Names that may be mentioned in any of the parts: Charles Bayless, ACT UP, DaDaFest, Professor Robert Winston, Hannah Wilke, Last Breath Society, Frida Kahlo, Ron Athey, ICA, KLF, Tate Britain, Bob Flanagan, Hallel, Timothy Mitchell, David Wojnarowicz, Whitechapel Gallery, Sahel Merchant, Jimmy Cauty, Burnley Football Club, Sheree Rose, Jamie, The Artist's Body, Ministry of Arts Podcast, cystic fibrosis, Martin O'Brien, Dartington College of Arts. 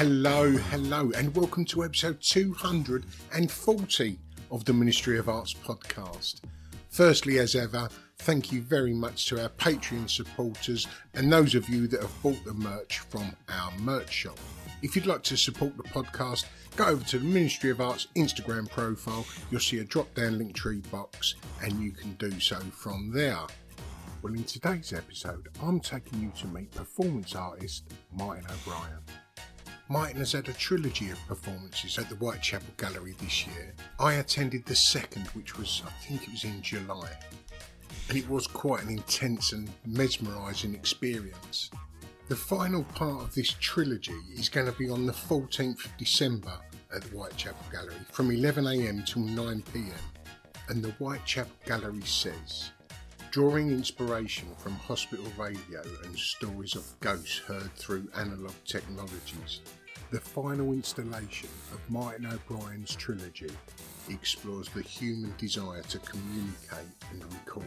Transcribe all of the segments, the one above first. Hello, and welcome to episode 240 of the Ministry of Arts podcast. Firstly, as ever, thank you very much to our Patreon supporters and those of you that have bought the merch from our merch shop. If you'd like to support the podcast, go over to the Ministry of Arts Instagram profile. You'll see a drop-down Linktree box, and you can do so from there. Well, in today's episode, I'm taking you to meet performance artist Martin O'Brien. Martin has had a trilogy of performances at the Whitechapel Gallery this year. I attended the second, which was, I think it was in July, and it was quite an intense and mesmerising experience. The final part of this trilogy is going to be on the 14th of December at the Whitechapel Gallery from 11 a.m. till 9 p.m. And the Whitechapel Gallery says, drawing inspiration from hospital radio and stories of ghosts heard through analogue technologies, the final installation of Martin O'Brien's trilogy explores the human desire to communicate and recall.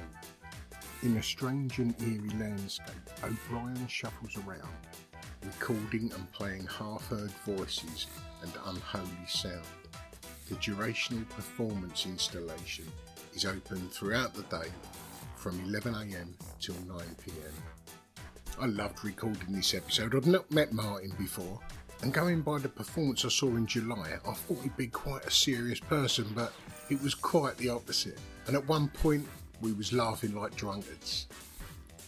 In a strange and eerie landscape, O'Brien shuffles around, recording and playing half-heard voices and unholy sound. The durational performance installation is open throughout the day from 11 a.m. till 9 p.m. I loved recording this episode. I'd not met Martin before, and going by the performance I saw in July, I thought he'd be quite a serious person, but it was quite the opposite. And at one point, we was laughing like drunkards.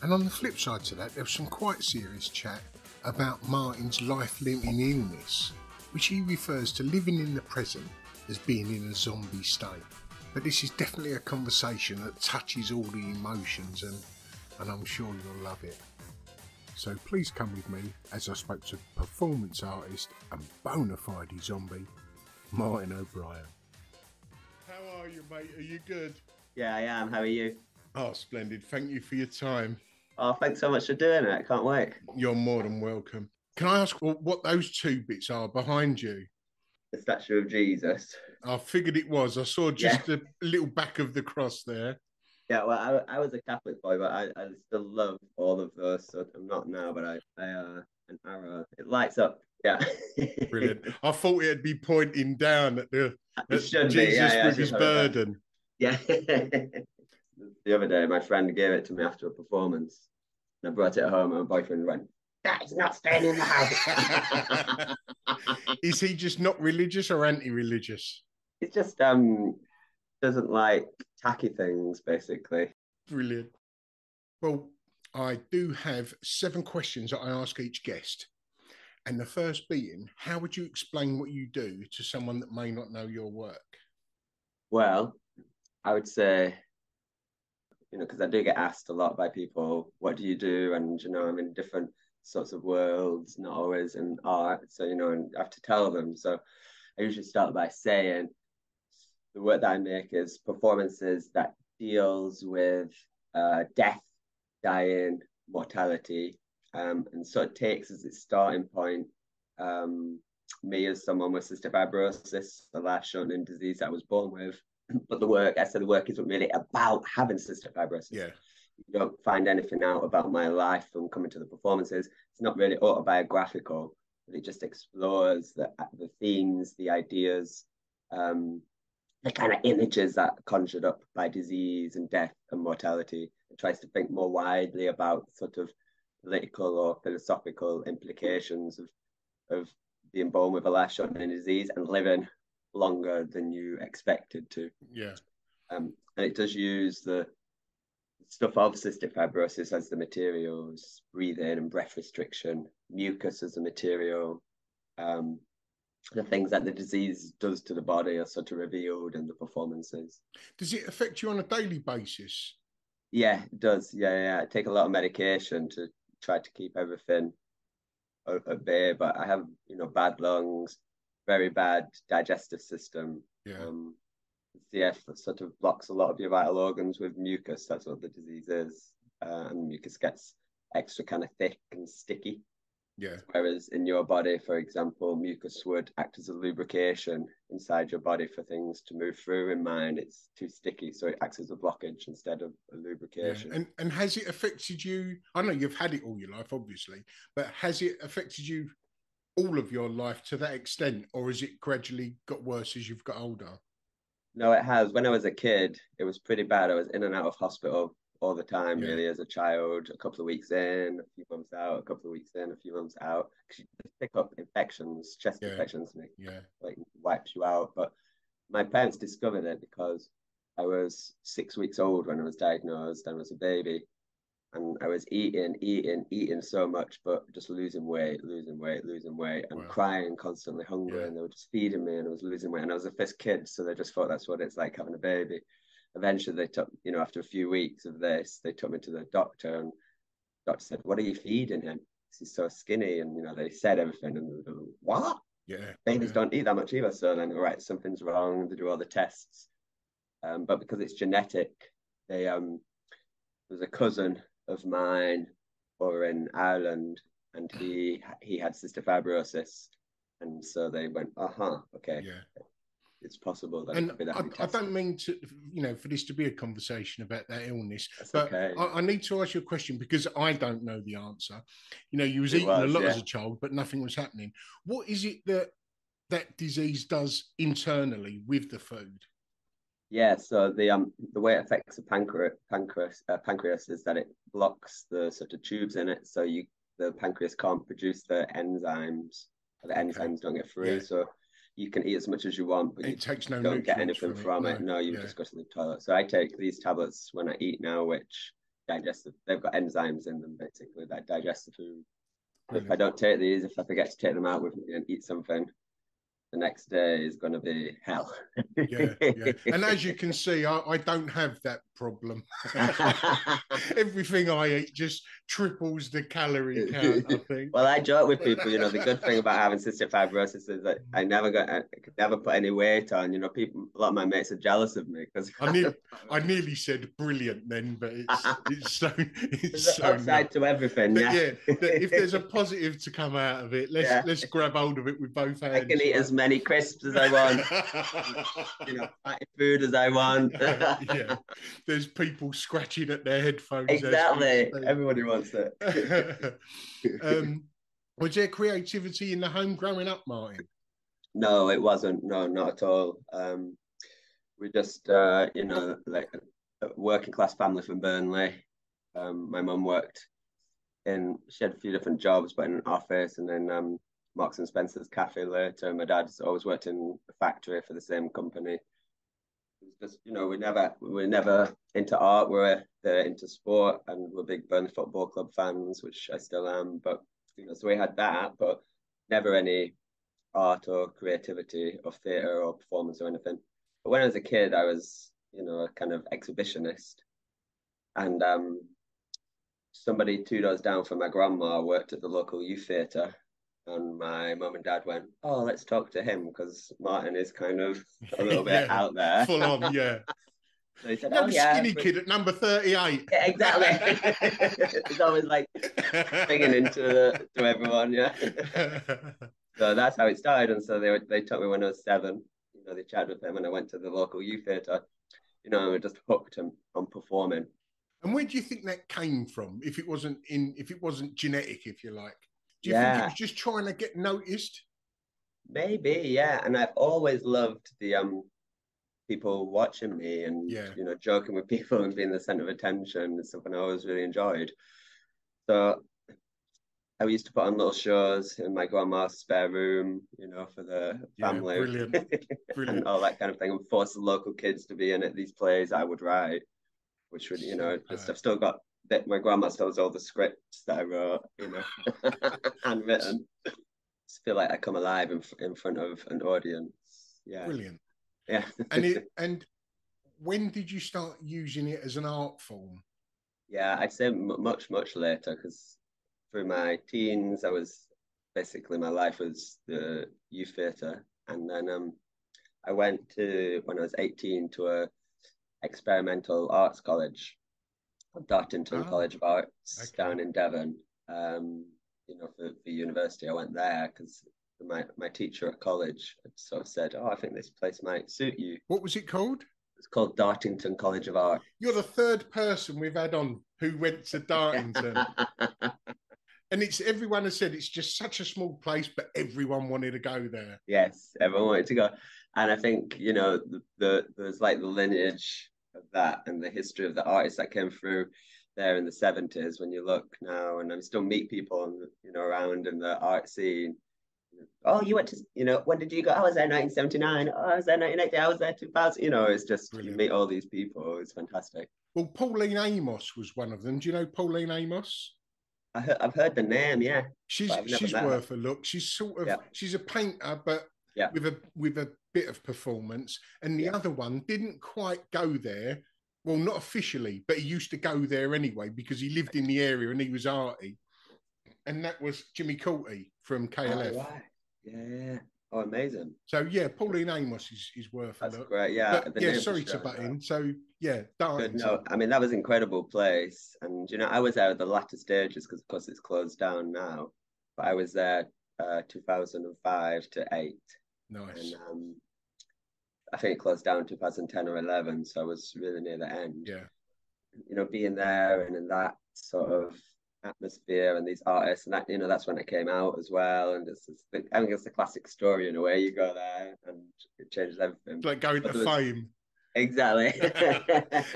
And on the flip side to that, there was some quite serious chat about Martin's life-limiting illness, which he refers to living in the present as being in a zombie state. But this is definitely a conversation that touches all the emotions, and I'm sure you'll love it. So please come with me as I spoke to performance artist and bona fide zombie, Martin O'Brien. How are you, mate? Are you good? Yeah, I am. How are you? Oh, splendid. Thank you for your time. Oh, thanks so much for doing it. I can't wait. You're more than welcome. Can I ask what those two bits are behind you? The statue of Jesus. I figured it was. I saw just the little back of the cross there. Yeah, well, I was a Catholic boy, but I still love all of those. So I'm not now, but I an arrow. It lights up. Yeah. Brilliant. I thought it'd be pointing down at the Jesus with his burden. Yeah. The other day, my friend gave it to me after a performance, and I brought it home, and my boyfriend went, "That is not staying in the house." Is he just not religious or anti-religious? He just doesn't like tacky things, basically. Brilliant. Well, I do have 7 questions that I ask each guest. And the first being, how would you explain what you do to someone that may not know your work? Well, I would say, you know, because I do get asked a lot by people, what do you do? And, you know, I'm in different sorts of worlds, not always in art, so, you know, and I have to tell them. So I usually start by saying the work that I make is performances that deals with death, dying, mortality, and so it takes as its starting point me as someone with cystic fibrosis, the life-shortening disease that I was born with. But the work isn't really about having cystic fibrosis. Yeah. You don't find anything out about my life from coming to the performances. It's not really autobiographical. It just explores the themes, the ideas, the kind of images that are conjured up by disease and death and mortality. It tries to think more widely about sort of political or philosophical implications of being born with a life-shortening disease and living longer than you expected to. Yeah. And it does use the stuff of cystic fibrosis as the materials, breathing and breath restriction, mucus as a material. The things that the disease does to the body are sort of revealed in the performances. Does it affect you on a daily basis? Yeah, it does. Yeah. I take a lot of medication to try to keep everything of beer, but I have, you know, bad lungs, very bad digestive system. Yeah. CF sort of blocks a lot of your vital organs with mucus. That's what the disease is. And mucus gets extra kind of thick and sticky. Yeah. Whereas in your body, for example, mucus would act as a lubrication inside your body for things to move through. In mine, it's too sticky, so it acts as a blockage instead of a lubrication. Yeah. And has it affected you? I know you've had it all your life, obviously, but has it affected you all of your life to that extent, or has it gradually got worse as you've got older? No, it has. When I was a kid, it was pretty bad. I was in and out of hospital all the time, yeah, really, as a child, a couple of weeks in, a few months out, a couple of weeks in, a few months out. Because you pick up infections, chest infections, and it like wipes you out. But my parents discovered it because I was 6 weeks old when I was diagnosed and I was a baby. And I was eating so much, but just losing weight, and crying constantly, hungry, and they were just feeding me, and I was losing weight. And I was the first kid, so they just thought that's what it's like having a baby. Eventually, they took, you know, after a few weeks of this, they took me to the doctor, and the doctor said, "What are you feeding him? He's so skinny." And, you know, they said everything, and they were like, "What? Yeah, babies don't eat that much either." So then, all right, something's wrong. They do all the tests, but because it's genetic, they there's a cousin of mine over in Ireland, and he had cystic fibrosis, and so they went, it's possible that. And I don't mean to, you know, for this to be a conversation about that illness. That's but okay. I need to ask you a question because I don't know the answer. You know, you was eating a lot as a child, but nothing was happening. What is it that disease does internally with the food? Yeah, so the way it affects the pancreas is that it blocks the sort of tubes in it, so the pancreas can't produce the enzymes. The enzymes don't get through, so you can eat as much as you want, but you don't get anything from it. No, you just go to the toilet. So I take these tablets when I eat now, which they've got enzymes in them, basically, that digest the food. If I don't take these, if I forget to take them out with me and eat something, the next day is going to be hell. And as you can see, I don't have that problem. Everything I eat just triples the calorie count, I think. Well, I joke with people, you know, the good thing about having cystic fibrosis is that I could never put any weight on. You know, a lot of my mates are jealous of me because I nearly said brilliant then, but it's so upside to everything. But if there's a positive to come out of it, let's grab hold of it with both hands. I can eat as many crisps as I want, you know, food as I want. There's people scratching at their headphones. Exactly. Everybody wants that. Was there creativity in the home growing up, Martin? No, it wasn't. No, not at all. We just, you know, like a working class family from Burnley. My mum worked she had a few different jobs, but in an office, and then Marks and Spencer's cafe later. My dad's always worked in a factory for the same company. Just, you know, we're never into art, they're into sport, and we're big Burnley Football Club fans, which I still am. But, you know, so we had that, but never any art or creativity or theatre or performance or anything. But when I was a kid, I was, you know, a kind of exhibitionist. And somebody 2 doors down from my grandma worked at the local youth theatre. And my mum and dad went, "Oh, let's talk to him because Martin is kind of a little bit out there." Full on, yeah. So he said, skinny kid at number 38. Yeah, exactly. He's always like banging to everyone, yeah. So that's how it started. And so they took me when I was 7. You know, they chatted with them, and I went to the local youth theatre. You know, and we're just hooked on performing. And where do you think that came from? If it wasn't genetic, if you like. Do you think it was just trying to get noticed? Maybe, yeah. And I've always loved the people watching me and, you know, joking with people and being the centre of attention. It's something I always really enjoyed. So I used to put on little shows in my grandma's spare room, you know, for the family. Brilliant. And all that kind of thing. And forced the local kids to be in at these plays I would write, which would, you know, just, I've still got... that my grandma still has all the scripts that I wrote, you know, handwritten. I just feel like I come alive in front of an audience. Yeah, brilliant. Yeah, and when did you start using it as an art form? Yeah, I'd say much later, because through my teens I was basically my life was the youth theatre. And then I went to, when I was 18, to a experimental arts college, Dartington College of Arts, down in Devon. You know, for university, I went there because my teacher at college had sort of said, "Oh, I think this place might suit you." What was it called? It's called Dartington College of Art. You're the third person we've had on who went to Dartington. And it's, everyone has said it's just such a small place, but everyone wanted to go there. Yes, everyone wanted to go. And I think, you know, there's like the lineage of that and the history of the artists that came through there in the 70s when you look now. And I still meet people, and, you know, around in the art scene. Oh, you went to, you know, when did you go? I was there 1979. Oh, I was there 1980. I was there 2000. You know, it's just, Brilliant. You meet all these people. It's fantastic. Well, Pauline Amos was one of them. Do you know Pauline Amos? I've heard the name, yeah. She's worth a look. She's sort of, she's a painter, but with a bit of performance. And the other one didn't quite go there. Well, not officially, but he used to go there anyway because he lived in the area and he was arty. And that was Jimmy Cauty from KLF. Oh, right. Yeah. Oh, amazing. So, yeah, Pauline Amos is worth a look. That's great, yeah. But, yeah, sorry to butt in. So, yeah, Dartington. No, I mean, that was an incredible place. And, you know, I was there at the latter stages because, of course, it's closed down now. But I was there 2005 to 8. Nice. And I think it closed down 2010 or 11, so I was really near the end. Yeah. You know, being there and in that sort of atmosphere and these artists, and that, you know, that's when it came out as well. And I think it's the classic story in a way. You go there and it changes everything. It's like going to fame. Exactly.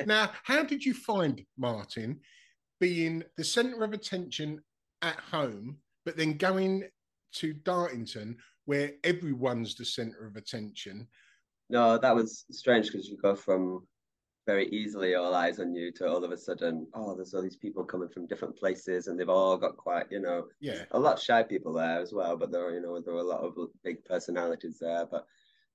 Now, how did you find, Martin, being the centre of attention at home, but then going to Dartington where everyone's the centre of attention? No, that was strange because you go from very easily all eyes on you to all of a sudden, oh, there's all these people coming from different places and they've all got quite, you know, a lot of shy people there as well, but there were a lot of big personalities there, but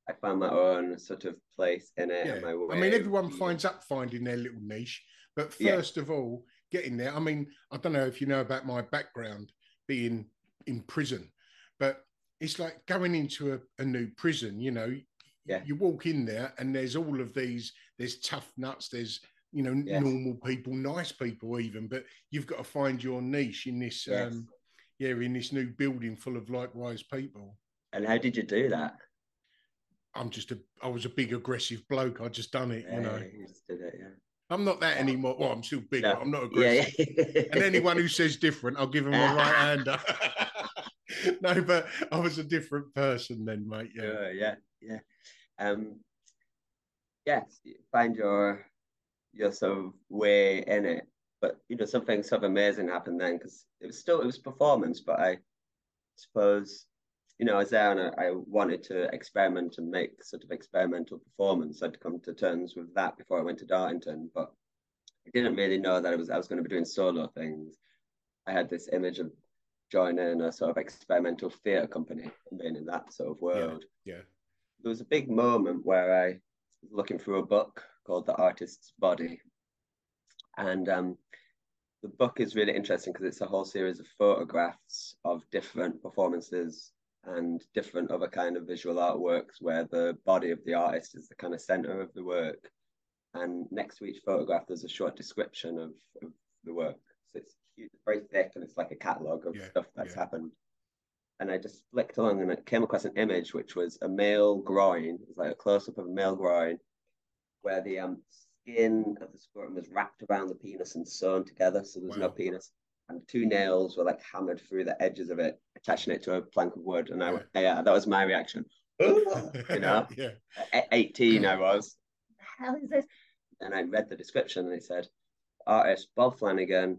I found my own sort of place in it. Yeah. And my way. I mean, everyone finds up finding their little niche, but first of all, getting there. I mean, I don't know if you know about my background being in prison, but it's like going into a new prison, you know. Yeah. You walk in there and there's all of these, there's tough nuts, there's, you know, normal people, nice people even, but you've got to find your niche in this, in this new building full of likewise people. And how did you do that? I was a big aggressive bloke. I just done it, you know. You just did it, I'm not that anymore. Well, I'm still big, but I'm not aggressive. Yeah. And anyone who says different, I'll give them a right hander. No, but I was a different person then, mate. Yeah. Yes, find your sort of way in it, but you know, something sort of amazing happened then because it was performance, but I suppose, you know, I was there and I wanted to experiment and make sort of experimental performance. I'd come to terms with that before I went to Dartington, but I didn't really know that I was going to be doing solo things. I had this image of joining a sort of experimental theatre company and being in that sort of world. Yeah. There was a big moment where I was looking through a book called The Artist's Body. And the book is really interesting because it's a whole series of photographs of different performances and different other kind of visual artworks where the body of the artist is the kind of centre of the work. And next to each photograph, there's a short description of the work. So it's very thick and it's like a catalogue of stuff that's happened. And I just flicked along and I came across an image, which was a male groin. It was like a close-up of a male groin where the skin of the scrotum was wrapped around the penis and sewn together. So there's no penis. And two nails were like hammered through the edges of it, attaching it to a plank of wood. And I went, that was my reaction. You know, at 18 I was, what the hell is this? And I read the description and it said, artist Bob Flanagan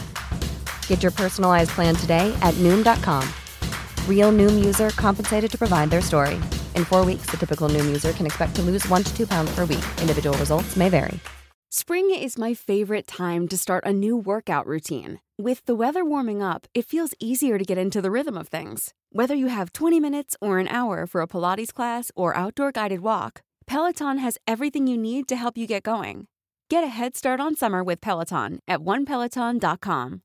Get your personalized plan today at Noom.com. Real Noom user compensated to provide their story. In 4 weeks, the typical Noom user can expect to lose 1 to 2 pounds per week. Individual results may vary. Spring is my favorite time to start a new workout routine. With the weather warming up, it feels easier to get into the rhythm of things. Whether you have 20 minutes or an hour for a Pilates class or outdoor guided walk, Peloton has everything you need to help you get going. Get a head start on summer with Peloton at onepeloton.com.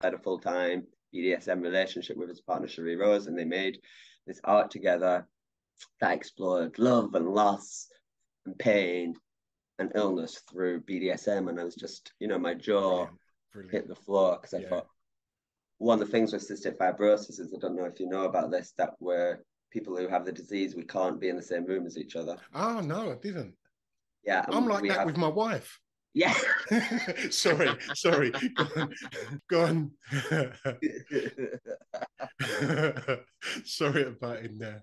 I had a full-time BDSM relationship with his partner, Sheree Rose, and they made this art together that explored love and loss and pain and illness through BDSM. And I was just, you know, my jaw hit the floor because I thought, one of the things with cystic fibrosis is, I don't know if you know about this, that we're people who have the disease, we can't be in the same room as each other. Oh, no, I didn't. Yeah. I'm like that with my wife. Yeah. sorry. Go on. Sorry about it now.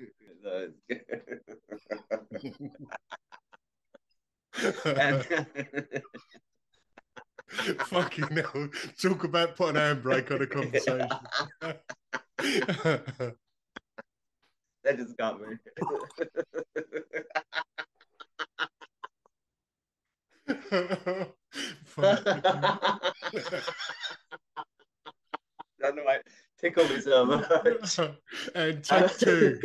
Fucking hell. Talk about putting a handbrake on a conversation. That just got me. I know, I tickle me so much. And take two.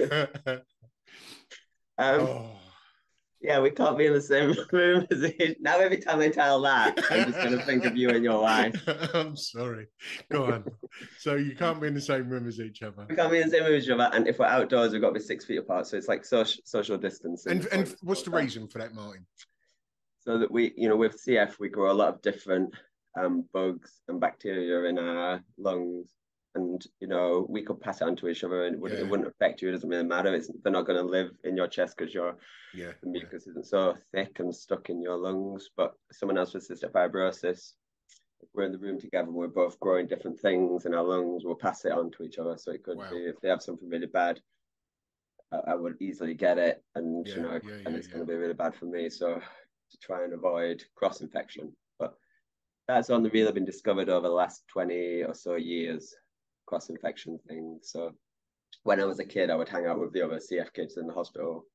Yeah, we can't be in the same room as you. Now every time I tell that, I'm just going to think of you and your wife. I'm sorry. Go on. So you can't be in the same room as each other. We can't be in the same room as each other. And if we're outdoors, we've got to be 6 feet apart. So it's like social distancing. And what's the reason for that, Martin? So that we, you know, with CF, we grow a lot of different bugs and bacteria in our lungs. And, you know, we could pass it on to each other and it wouldn't affect you. It doesn't really matter. They're not going to live in your chest because the mucus isn't so thick and stuck in your lungs. But someone else with cystic fibrosis, if we're in the room together and we're both growing different things in our lungs, we'll pass it on to each other. So it could be, if they have something really bad, I would easily get it. And, it's going to be really bad for me. So to try and avoid cross-infection. But that's on the real been discovered over the last 20 or so years. Cross-infection thing. So when I was a kid, I would hang out with the other CF kids in the hospital.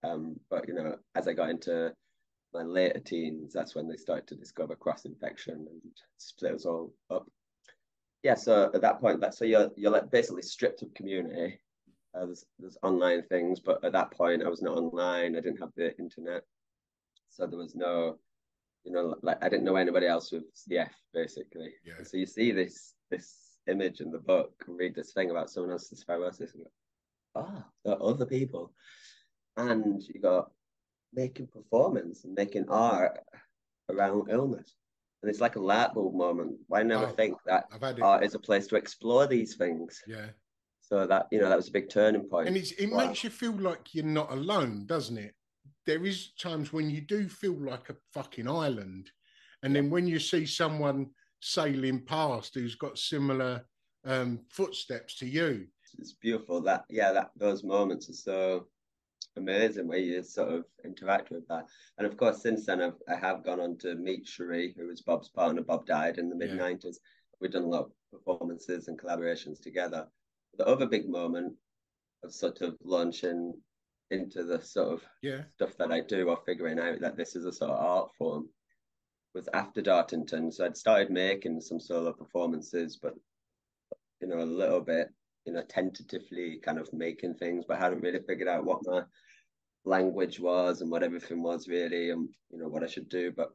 But, you know, as I got into my later teens, that's when they started to discover cross-infection and split us all up. Yeah, so at that point, so you're like basically stripped of community. There's online things, but at that point, I was not online. I didn't have the internet. So there was no, you know, like I didn't know anybody else with CF, basically. Yeah. So you see this image in the book and read this thing about someone else's fibrosis and go, there are other people. And you go, making performance and making art around illness. And it's like a light bulb moment. I never think that art is a place to explore these things. Yeah. So that, you know, that was a big turning point. And it makes you feel like you're not alone, doesn't it? There is times when you do feel like a fucking island. And then when you see someone sailing past who's got similar footsteps to you, it's beautiful that those moments are so amazing where you sort of interact with that. And of course since then I have gone on to meet Sheree, who was Bob's partner. Bob died in the mid-90s. We've done a lot of performances and collaborations together. The other big moment of sort of launching into the sort of stuff that I do, or figuring out that this is a sort of art form, was after Dartington. So I'd started making some solo performances, but, you know, a little bit, you know, tentatively kind of making things, but I hadn't really figured out what my language was and what everything was really, and, you know, what I should do. But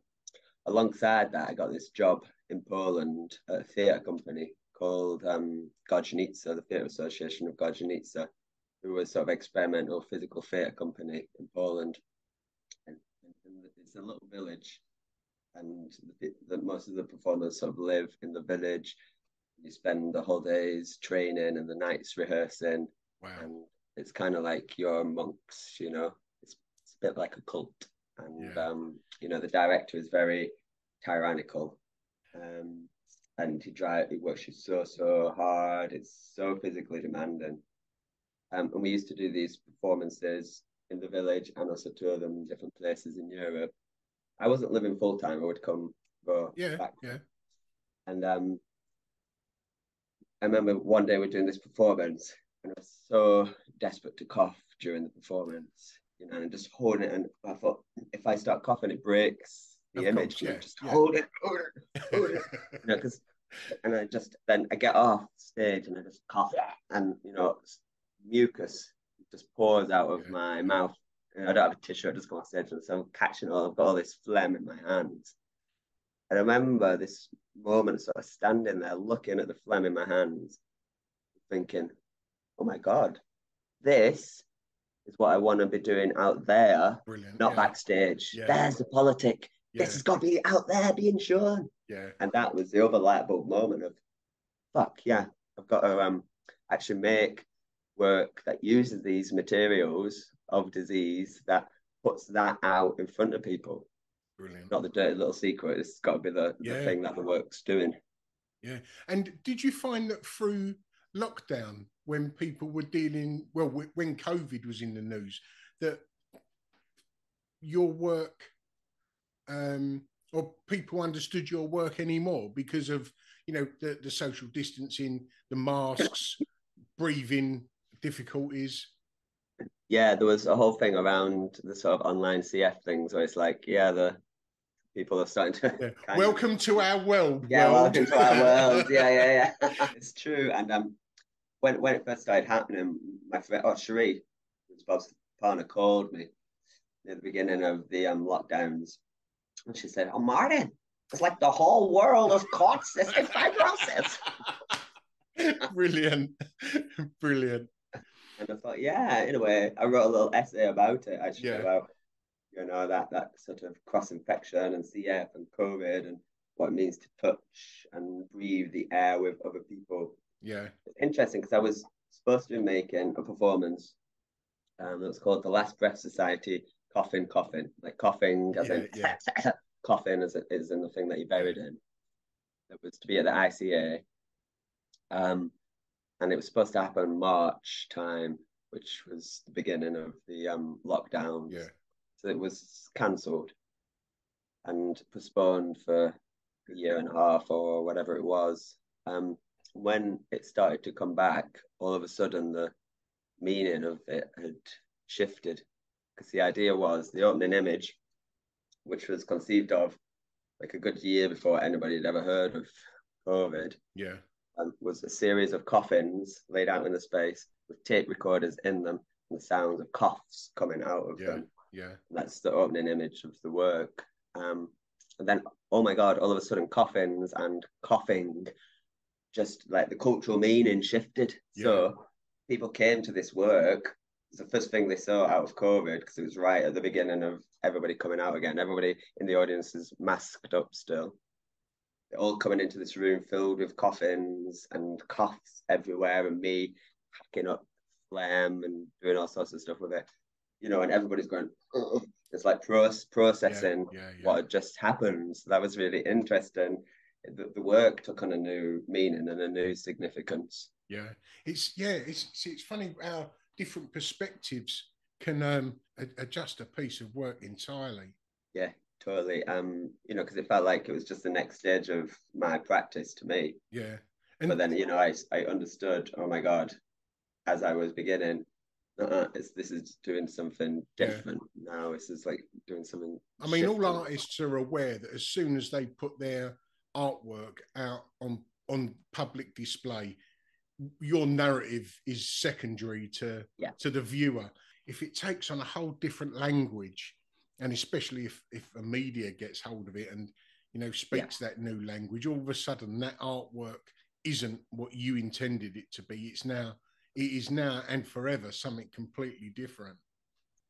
alongside that, I got this job in Poland at a theatre company called Góznice, the Theatre Association of Góznice, who was sort of experimental physical theatre company in Poland. And it's a little village. And most of the performers sort of live in the village. you spend the whole days training and the nights rehearsing. Wow. And it's kind of like you're monks, you know, it's a bit like a cult. And, yeah. You know, the director is very tyrannical, and he works you so hard. It's so physically demanding. And we used to do these performances in the village and also tour them in different places in Europe. I wasn't living full time. I would go back. Yeah. And I remember one day we're doing this performance and I was so desperate to cough during the performance, you know, and just holding it. And I thought, if I start coughing, it breaks the image. Course, yeah. Just hold it. You know, and I just, then I get off stage and I just cough, and, you know, mucus just pours out of my mouth. And I don't have a tissue, I just go on stage, and so I'm catching all, I've got all this phlegm in my hands. And I remember this moment sort of standing there looking at the phlegm in my hands, thinking, oh my God, this is what I want to be doing out there. Brilliant. Not backstage. Yeah. There's the politic. Yeah. This has got to be out there being shown. Yeah. And that was the other light bulb moment of, fuck, yeah, I've got to actually make work that uses these materials of disease, that puts that out in front of people. Brilliant. Not the dirty little secret. It's got to be the thing that the work's doing. Yeah. And did you find that through lockdown, when people were dealing, well, when COVID was in the news, that your work, or people understood your work anymore because of, you know, the social distancing, the masks, breathing difficulties? Yeah, there was a whole thing around the sort of online CF things where it's like, the people are starting to... Yeah. Welcome to our world. Yeah, welcome to our world. Yeah. It's true. And when it first started happening, my friend, Sheree, who's Bob's partner, called me near the beginning of the lockdowns. And she said, oh, Martin, it's like the whole world has caught cystic fibrosis. Brilliant. And I thought, in a way, I wrote a little essay about it, actually, about, you know, that sort of cross-infection and CF and COVID and what it means to touch and breathe the air with other people. Yeah. It's interesting because I was supposed to be making a performance that was called The Last Breath Society, Coughing, like coughing as in coughing as it is in the thing that you're buried in. It was to be at the ICA. And it was supposed to happen March time, which was the beginning of the lockdowns. Yeah. So it was cancelled and postponed for a year and a half or whatever it was. When it started to come back, all of a sudden the meaning of it had shifted, because the idea was the opening image, which was conceived of like a good year before anybody had ever heard of COVID. Yeah. Was a series of coffins laid out in the space with tape recorders in them and the sounds of coughs coming out of them. Yeah. That's the opening image of the work. And then, oh my God, all of a sudden coffins and coughing, just like the cultural meaning shifted. Yeah. So people came to this work. It's the first thing they saw out of COVID, because it was right at the beginning of everybody coming out again. Everybody in the audience is masked up still. They're all coming into this room filled with coffins and coughs everywhere, and me hacking up phlegm and doing all sorts of stuff with it, you know, and everybody's going, ugh. It's like processing what had just happened. So that was really interesting. The work took on a new meaning and a new significance. Yeah, it's funny how different perspectives can adjust a piece of work entirely. Yeah. Totally. You know, because it felt like it was just the next stage of my practice to me. Yeah. And but then, you know, I understood, oh my God, as I was beginning, this is doing something different now. This is like doing something different. All artists are aware that as soon as they put their artwork out on public display, your narrative is secondary to the viewer. If it takes on a whole different language, and especially if a media gets hold of it and, you know, speaks that new language, all of a sudden that artwork isn't what you intended it to be. It is now and forever something completely different.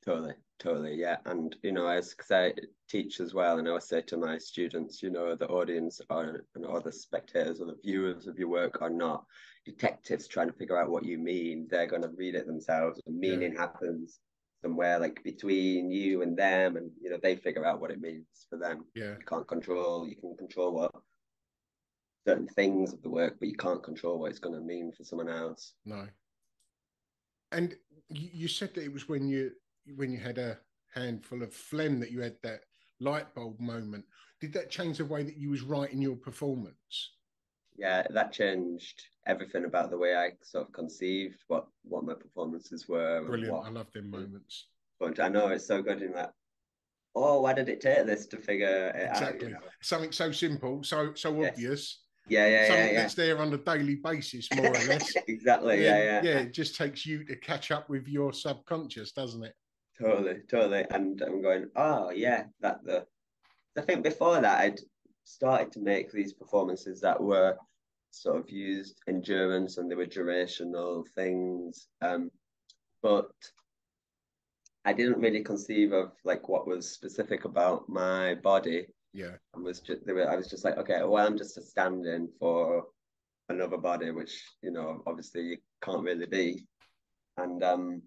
Totally, yeah. And, you know, because I teach as well, and I always say to my students, you know, the audience or the spectators or the viewers of your work are not detectives trying to figure out what you mean. They're going to read it themselves, and meaning happens somewhere like between you and them, and, you know, they figure out what it means for them. Yeah. You can control what certain things of the work, but you can't control what it's going to mean for someone else. No. And you said that it was when you had a handful of phlegm that you had that light bulb moment. Did that change the way that you was writing your performance? Yeah, that changed everything about the way I sort of conceived what my performances were. Brilliant. I love them moments. But I know, it's so good in that. Oh, why did it take this to figure it out? You know? Something so simple, so obvious. Yeah. Something that's there on a daily basis, more or less. Exactly, yeah. It just takes you to catch up with your subconscious, doesn't it? Totally. And I'm going, oh, yeah, I think before that, I'd started to make these performances that were sort of used endurance, and they were durational things. But I didn't really conceive of like what was specific about my body. Yeah. I was just like, okay, well, I'm just a stand-in for another body, which, you know, obviously you can't really be. And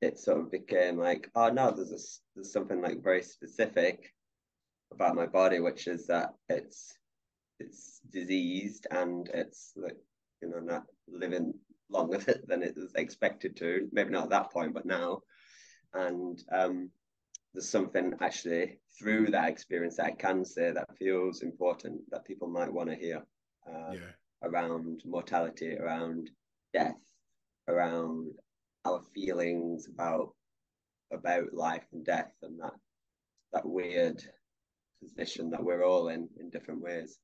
it sort of became like, oh no, there's something like very specific about my body, which is that it's diseased, and it's like, you know, not living longer than it was expected to, maybe not at that point, but now. And there's something actually through that experience that I can say that feels important, that people might want to hear around mortality, around death, around our feelings about life and death, and that weird position that we're all in different ways.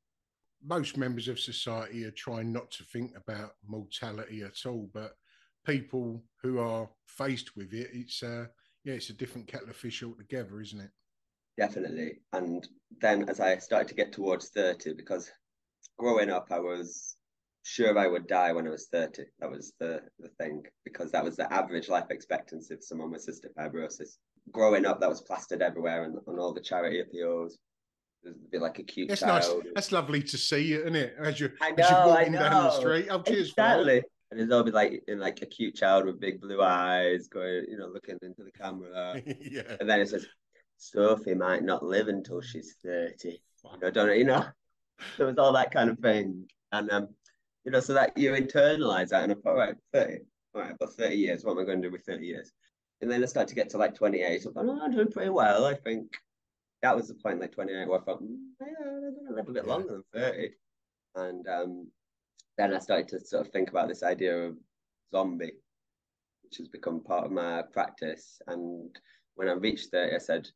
Most members of society are trying not to think about mortality at all, but people who are faced with it, it's a different kettle of fish altogether, isn't it? Definitely. And then as I started to get towards 30, because growing up, I was sure I would die when I was 30. That was the thing, because that was the average life expectancy of someone with cystic fibrosis. Growing up, that was plastered everywhere, and on all the charity appeals. There'd be like a cute child. Nice. That's lovely to see, isn't it? As you're walking down the street. Oh, cheers, exactly. And there's always like a cute child with big blue eyes going, you know, looking into the camera. Yeah. And then it says, Sophie might not live until she's 30. You know, there was all that kind of thing. And you know, so that you internalize that, and I thought, all right, but 30 years, what am I going to do with 30 years? And then I started to get to like 28. I'm going, I'm doing pretty well. I think that was the point, like 28, where I thought, I'm going to live a bit longer than 30. And then I started to sort of think about this idea of zombie, which has become part of my practice. And when I reached 30, I said,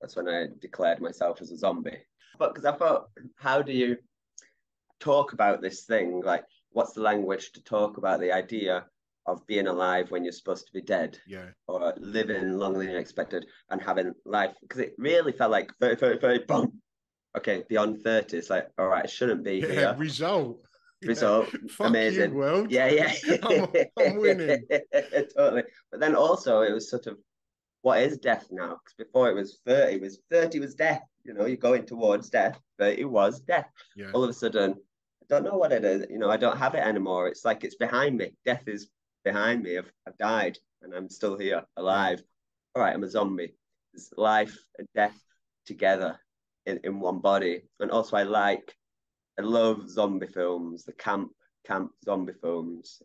that's when I declared myself as a zombie. But because I thought, how do you talk about this thing? Like, what's the language to talk about the idea of being alive when you're supposed to be dead, or living longer than you expected and having life? Because it really felt like 30, boom. Okay, beyond 30, it's like, all right, I shouldn't be here. Yeah, result, yeah. Amazing. You, world. Yeah. I'm winning. Totally. But then also, it was sort of, what is death now? Because before it was 30, 30 was death. You know, you're going towards death, but it was death. Yeah. All of a sudden, I don't know what it is. You know, I don't have it anymore. It's like it's behind me. Death is behind me. I've died, and I'm still here, alive. All right, I'm a zombie. It's life and death together in one body. And also, I love zombie films, the camp zombie films.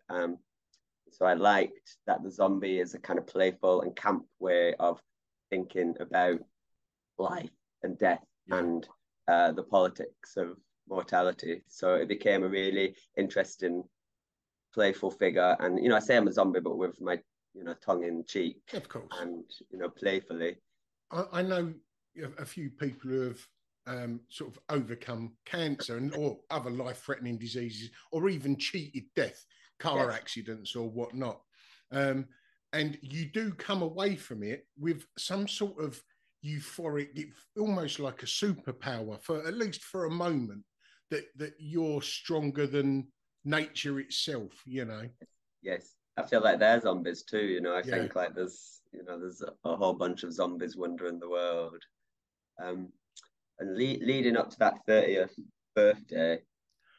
So I liked that the zombie is a kind of playful and camp way of thinking about life and death and the politics of mortality. So it became a really interesting, playful figure. And, you know, I say I'm a zombie, but with my, you know, tongue in cheek. Of course. And, you know, playfully. I know a few people who have sort of overcome cancer or other life-threatening diseases, or even cheated death. Car accidents or whatnot, and you do come away from it with some sort of euphoric, almost like a superpower, for at least for a moment, that you're stronger than nature itself, you know. Yes, I feel like they're zombies too, you know. I think like there's, you know, there's a whole bunch of zombies wandering the world. And leading up to that 30th birthday,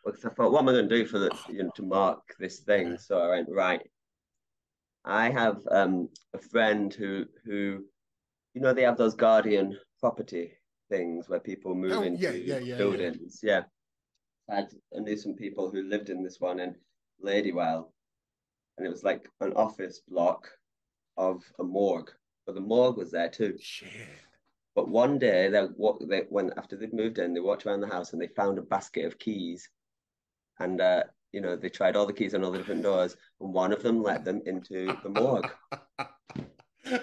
because I thought, what am I going to do for the, you know, to mark this thing? So I went, right, I have a friend who, you know, they have those guardian property things where people move into buildings. I knew some people who lived in this one in Ladywell, and it was like an office block of a morgue, but the morgue was there too. But one day, after they'd moved in, they walked around the house and they found a basket of keys. And, you know, they tried all the keys on all the different doors, and one of them led them into the morgue.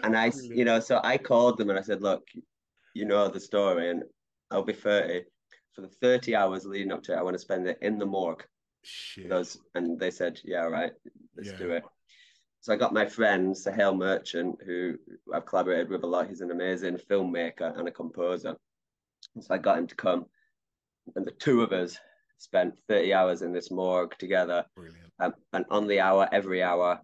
And I, you know, so I called them and I said, look, you know the story, and I'll be 30. For the 30 hours leading up to it, I want to spend it in the morgue. And they said, yeah, all right, let's do it. So I got my friend, Sahel Merchant, who I've collaborated with a lot. He's an amazing filmmaker and a composer. And so I got him to come, and the two of us spent 30 hours in this morgue together. And on the hour, every hour,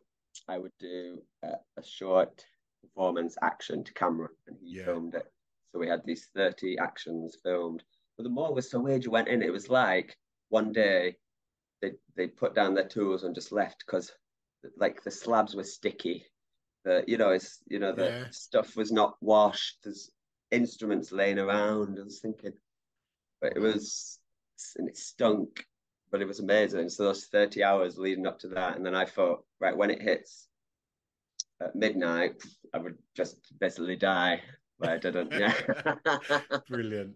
I would do a short performance action to camera, and he filmed it. So we had these 30 actions filmed. But the morgue was so weird. You went in, it was like one day they put down their tools and just left, because like the slabs were sticky, the stuff was not washed, there's instruments laying around. I was thinking, but it was, and it stunk, but it was amazing. So those 30 hours leading up to that, and then I thought, right, when it hits at midnight, I would just basically die, but I didn't. Brilliant.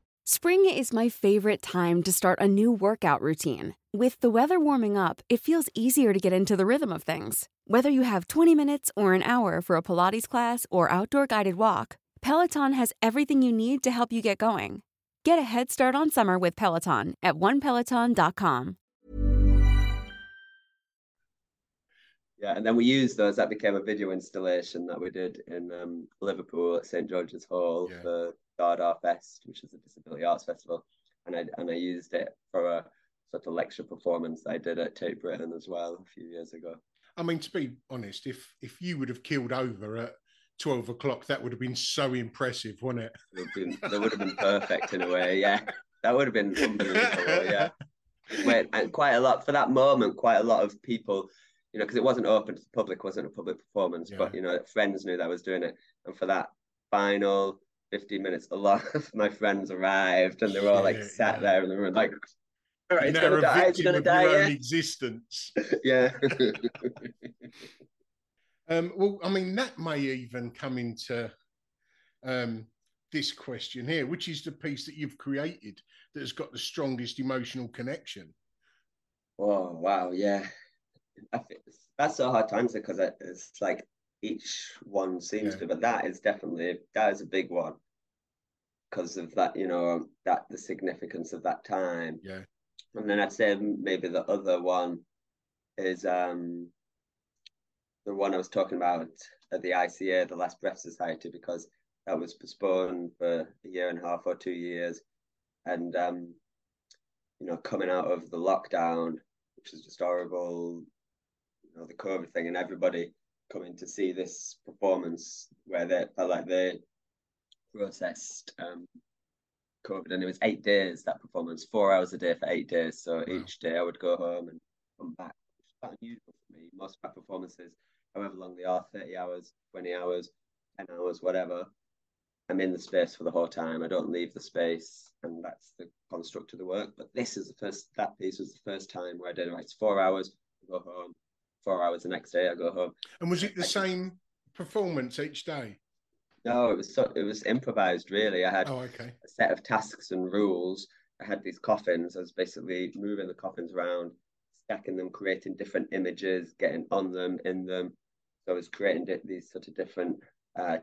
Spring is my favorite time to start a new workout routine. With the weather warming up, it feels easier to get into the rhythm of things. Whether you have 20 minutes or an hour for a Pilates class or outdoor guided walk, Peloton has everything you need to help you get going. Get a head start on summer with Peloton at onepeloton.com. Yeah, and then we used those. That became a video installation that we did in Liverpool at St. George's Hall for DaDaFest, which is a disability arts festival, and I used it for a sort of lecture performance that I did at Tate Britain as well a few years ago. I mean, to be honest, if you would have keeled over at 12 o'clock, that would have been so impressive, wouldn't it? That would have been perfect in a way, yeah. That would have been unbelievable, yeah. And quite a lot, for that moment, quite a lot of people, you know, because it wasn't open to the public, wasn't a public performance, but, you know, friends knew that I was doing it. And for that final 15 minutes, a lot of my friends arrived, and they were all like sat there in the room, like, all right, it's going to die, it's going to die. Own existence. Well, I mean, that may even come into this question here, which is the piece that you've created that has got the strongest emotional connection. Oh, wow, yeah. That's so hard to answer, because it's like each one seems to, but that is a big one, because of that, you know, that the significance of that time. Yeah. And then I'd say maybe the other one is the one I was talking about at the ICA, the Last Breath Society, because that was postponed for a year and a half or 2 years, and you know, coming out of the lockdown, which is just horrible, you know, the COVID thing, and everybody coming to see this performance where they felt like they processed COVID. And it was 8 days, that performance, 4 hours a day for 8 days. So each day I would go home and come back, which is quite unusual for me. Most of my performances, however long they are, 30 hours, 20 hours, 10 hours, whatever, I'm in the space for the whole time. I don't leave the space, and that's the construct of the work. But that piece was the first time where I did, right, it's 4 hours, I go home, 4 hours the next day, I go home. And was it the same performance each day? No, it was improvised, really. I had a set of tasks and rules. I had these coffins. I was basically moving the coffins around, stacking them, creating different images, getting on them, in them. So I was creating these sort of different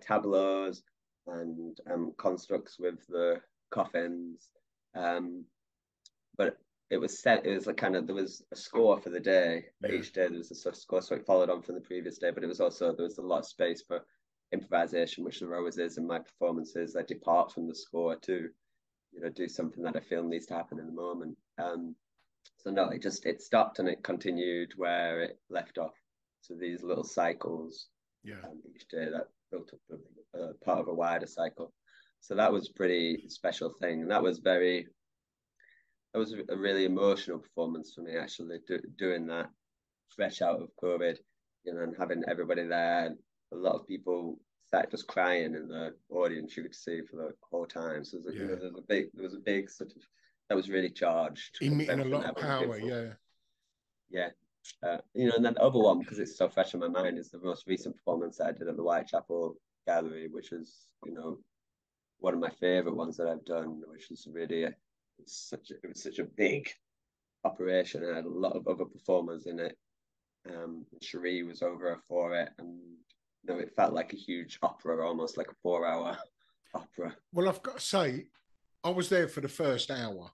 tableaus and constructs with the coffins. But it was set, it was like kind of, there was a score for the day. Yeah. Each day there was a sort of score, so it followed on from the previous day, but it was also, there was a lot of space for improvisation, which there always is in my performances. I depart from the score to, you know, do something that I feel needs to happen in the moment. So no, it just, it stopped and it continued where it left off. So these little cycles, yeah, each day that built up part of a wider cycle. So that was pretty special thing, and that was very, that was a really emotional performance for me, actually, doing that fresh out of COVID, you know, and having everybody there. A lot of people started just crying in the audience, you could see, for the whole time. So yeah, you know, there was a big sort of, that was really charged, emitting a lot of power. Yeah, you know. And then the other one, because it's so fresh in my mind, is the most recent performance that I did at the Whitechapel Gallery, which is, you know, one of my favorite ones that I've done, which is really it was such a big operation. I had a lot of other performers in it. Sheree was over for it, and you know, it felt like a huge opera, almost like a 4-hour opera. Well, I've got to say, I was there for the first hour.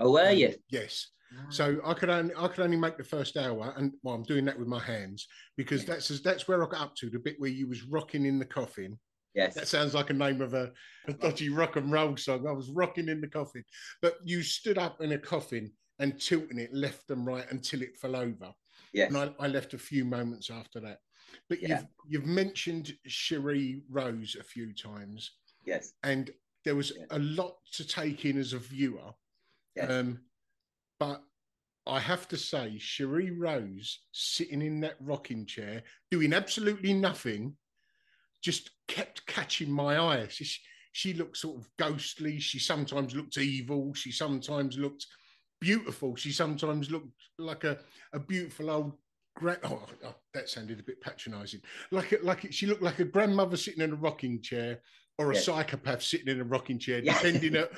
Oh, were you? Yes. So I could only make the first hour, and well, I'm doing that with my hands, because that's where I got up to, the bit where you was rocking in the coffin. Yes, that sounds like a name of a dodgy rock and roll song. I was rocking in the coffin, but you stood up in a coffin and tilting it left and right until it fell over. Yes, and I left a few moments after that. But you've mentioned Sheree Rose a few times. Yes, and there was a lot to take in as a viewer. Yes. But I have to say, Sheree Rose sitting in that rocking chair, doing absolutely nothing, just kept catching my eye. She looked sort of ghostly. She sometimes looked evil. She sometimes looked beautiful. She sometimes looked like a beautiful old... that sounded a bit patronising. She looked like a grandmother sitting in a rocking chair, or a psychopath sitting in a rocking chair, depending at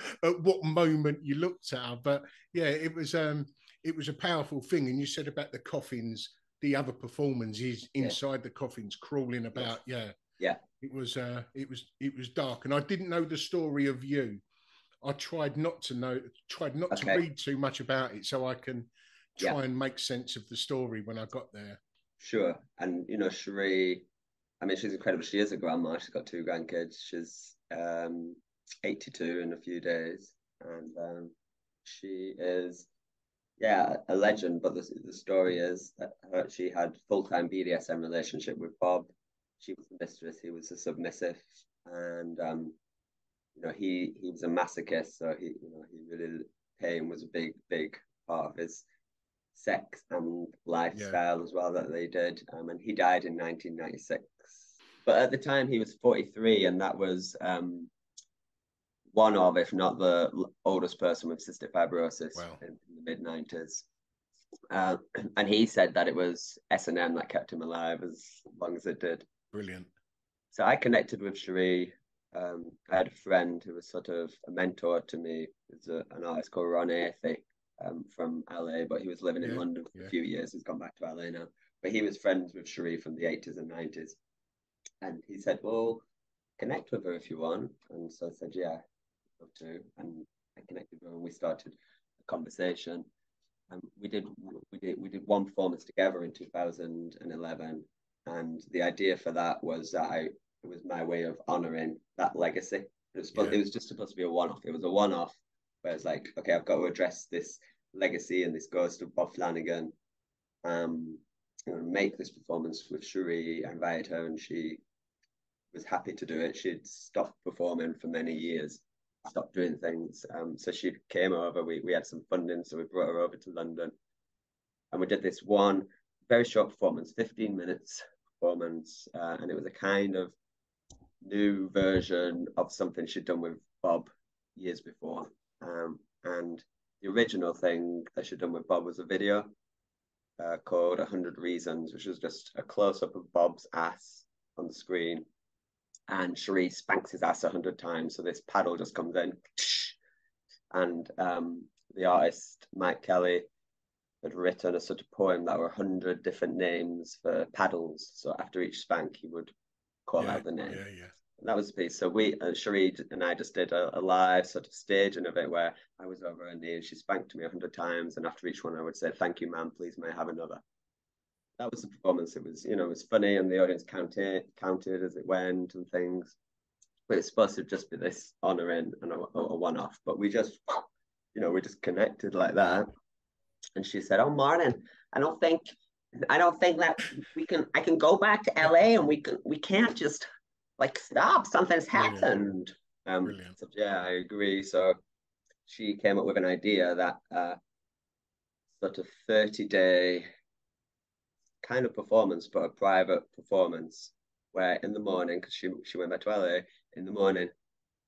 what moment you looked at her. But yeah, it was a powerful thing. And you said about the coffins, the other performance is inside the coffins, crawling about. Yeah. It was dark, and I didn't know the story of you. I tried not to read too much about it, so I can try and make sense of the story when I got there. Sure. And you know, Sheree, I mean, she's incredible. She is a grandma. She's got 2 grandkids. She's 82 in a few days, and she is a legend. But the story is that she had full-time BDSM relationship with Bob. She was the mistress, he was a submissive, and you know, he was a masochist, so he, you know, he really, pain was a big part of his sex and lifestyle as well that they did. And he died in 1996, but at the time he was 43, and that was one of, if not the oldest person with cystic fibrosis in the mid-90s. And he said that it was S&M that kept him alive as long as it did. Brilliant. So I connected with Sheree. I had a friend who was sort of a mentor to me. It's an artist called Ron Athey, from LA, but he was living in London for a few years. He's gone back to LA now, but he was friends with Sheree from the 80s and 90s. And he said, well, connect with her if you want. And so I said, yeah, I'd love to. And I connected with her, and we started a conversation. And we did one performance together in 2011, and the idea for that was that it was my way of honouring that legacy. It was just supposed to be a one-off. It was a one-off where it's like, okay, I've got to address this legacy and this ghost of Bob Flanagan, and make this performance with Sheree. I invited her, and she was happy to do it. She'd stopped performing for many years, stopped doing things. So she came over, we had some funding, so we brought her over to London, and we did this one very short performance, 15 minutes performance, and it was a kind of new version of something she'd done with Bob years before. And the original thing that she'd done with Bob was a video called 100 Reasons, which was just a close-up of Bob's ass on the screen. And Sheree spanks his ass 100 times, so this paddle just comes in. And the artist, Mike Kelly, had written a sort of poem that were 100 different names for paddles. So after each spank, he would call out the name. Yeah, yeah. That was the piece. So we, Sheree and I just did a live sort of staging of it where I was over her knee and she spanked me 100 times. And after each one, I would say, "Thank you, ma'am. Please may I have another?" That was the performance. It was, you know, it was funny and the audience counted as it went and things. But it's supposed to just be this honouring and a one-off. But we just, you know, we just connected like that. And she said, "Oh, Martin, I don't think that we can, I can go back to LA and we can't just like stop. Something's happened." So, yeah, I agree. So she came up with an idea that sort of 30-day kind of performance, but a private performance where in the morning, because she went back to LA, in the morning,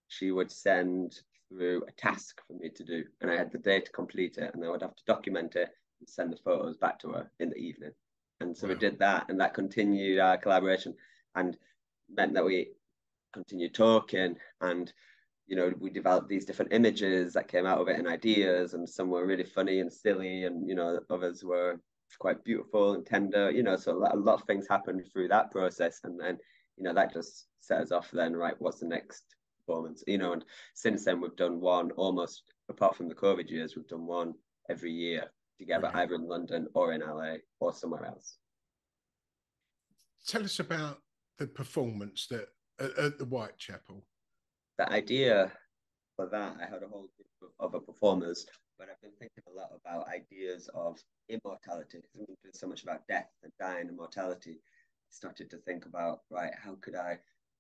she would send through a task for me to do, and I had the day to complete it, and I would have to document it and send the photos back to her in the evening. And so we did that, and that continued our collaboration and meant that we continued talking, and you know, we developed these different images that came out of it and ideas, and some were really funny and silly, and you know, others were quite beautiful and tender, you know. So a lot of things happened through that process, and then, you know, that just set us off then, right, what's the next performance, you know. And since then we've done one, almost apart from the COVID years, we've done one every year together, either in London or in LA or somewhere else. Tell us about the performance that at the Whitechapel. The idea for that, I had a whole group of other performers, but I've been thinking a lot about ideas of immortality. I've been doing so much about death and dying and mortality. I started to think about, right, how could I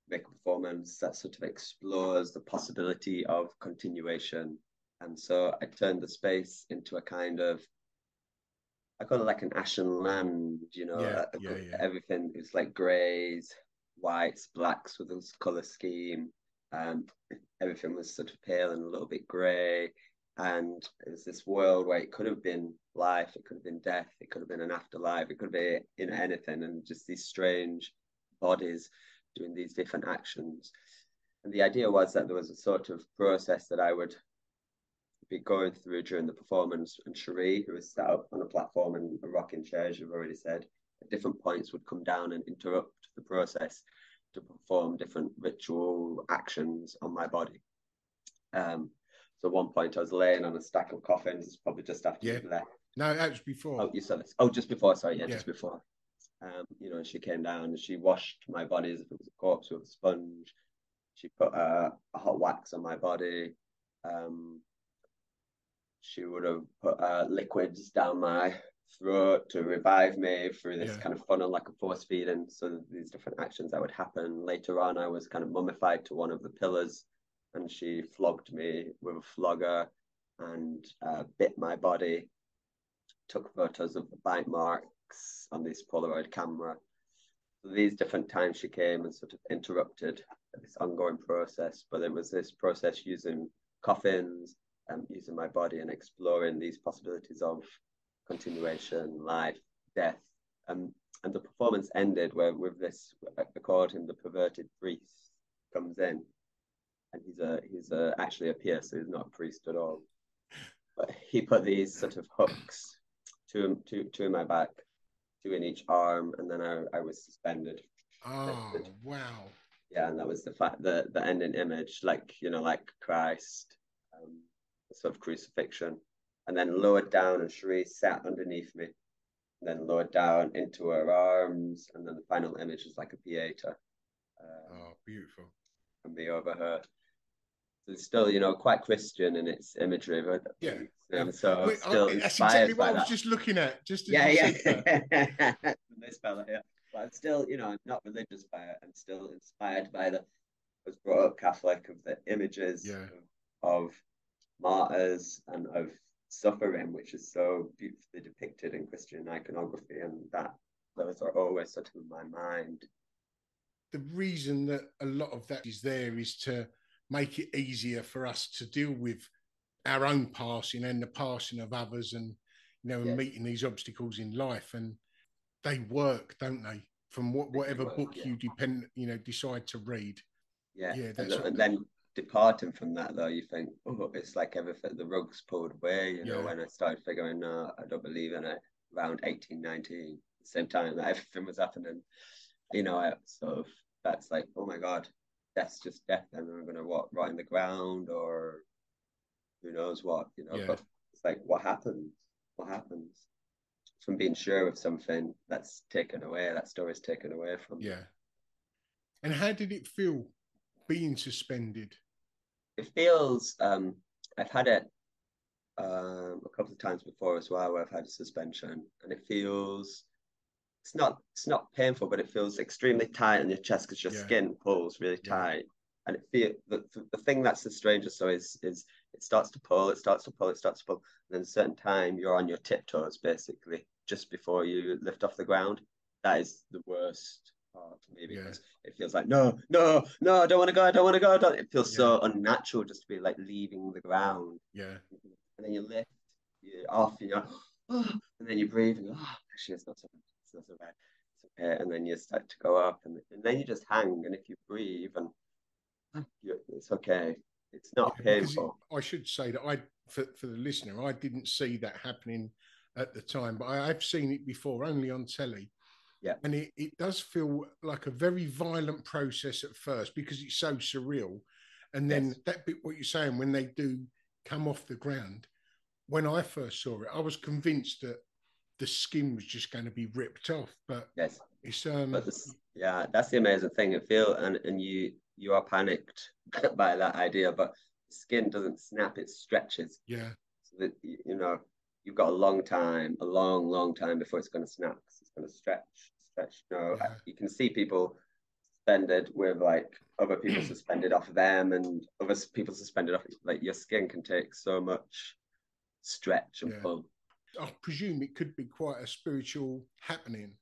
make a performance that sort of explores the possibility of continuation? And so I turned the space into a kind of, I call it like an ashen land, you know. Everything is like greys, whites, blacks with this color scheme. Everything was sort of pale and a little bit grey, and it was this world where it could have been life, it could have been death, it could have been an afterlife, it could be, you know, anything, and just these strange bodies doing these different actions. And the idea was that there was a sort of process that I would be going through during the performance, and Sheree, who was sat up on a platform in a rocking chair, as you've already said, at different points would come down and interrupt the process to perform different ritual actions on my body. So at one point I was laying on a stack of coffins, probably just after you left. No, that was before. Oh, you saw this. Oh, just before, sorry, yeah, just before. You know, she came down and she washed my body as if it was a corpse with a sponge. She put a hot wax on my body. She would have put liquids down my throat to revive me through this kind of funnel, like a force feed. And so these different actions that would happen. Later on, I was kind of mummified to one of the pillars, and she flogged me with a flogger and bit my body, took photos of the bite marks on this Polaroid camera. So these different times she came and sort of interrupted this ongoing process, but it was this process using coffins, using my body and exploring these possibilities of continuation, life, death. And the performance ended where with this, I called him the perverted priest, comes in, and he's actually a peer, so he's not a priest at all, but he put these sort of hooks, two in my back, two in each arm, and then I was suspended. Oh, wow. Yeah, and that was the ending image, like, you know, like Christ, sort of crucifixion, and then lowered down, and Sheree sat underneath me, and then lowered down into her arms, and then the final image is like a pieta. Oh, beautiful. And me over her. So it's still, you know, quite Christian in its imagery, but so wait, still that's exactly what I was just looking at. Just this fella here. But I'm still, you know, I'm not religious by it. I'm still inspired by the, I was brought up Catholic, of the images of martyrs and of suffering, which is so beautifully depicted in Christian iconography, and that those are always sort of in my mind. The reason that a lot of that is there is to make it easier for us to deal with our own passing and the passing of others, and you know, and meeting these obstacles in life. And they work, don't they? From whatever book you decide to read. Yeah, that's and then departing from that though, you think, oh, it's like everything, the rug's pulled away, you know, when I started figuring, no, I don't believe in it, around 18, 19, same time that everything was happening, you know, I sort of, that's like, oh my God, that's just death, and I'm going to walk right in the ground, or who knows what, you know, but it's like, what happens? From being sure of something that's taken away, that story's taken away from. Yeah. And how did it feel being suspended? It feels, I've had it a couple of times before as well, where I've had a suspension, and it feels, it's not painful, but it feels extremely tight in your chest, because your skin pulls really tight. And it feels, the thing that's the strangest though is it starts to pull. And then a certain time you're on your tiptoes, basically, just before you lift off the ground. That is the worst part for me, because it feels like, no, I don't want to go. It feels so unnatural just to be like leaving the ground. Yeah. And then you lift, you're off, and you're, oh, and then you breathe, and actually it's not so bad. It's okay. And then you start to go up, and then you just hang. And if you breathe, and it's okay. It's not painful. I should say that for the listener, I didn't see that happening at the time, but I've seen it before, only on telly. Yeah. And it does feel like a very violent process at first, because it's so surreal. And then that bit, what you're saying, when they do come off the ground, when I first saw it, I was convinced that the skin was just going to be ripped off. But it's... that's the amazing thing. It feels, and you are panicked by that idea, but the skin doesn't snap, it stretches. Yeah. So that, you know, you've got a long time before it's going to snap, because it's going to stretch. You can see people suspended with like other people suspended off them, and other people suspended off, like your skin can take so much stretch and pull. I presume it could be quite a spiritual happening.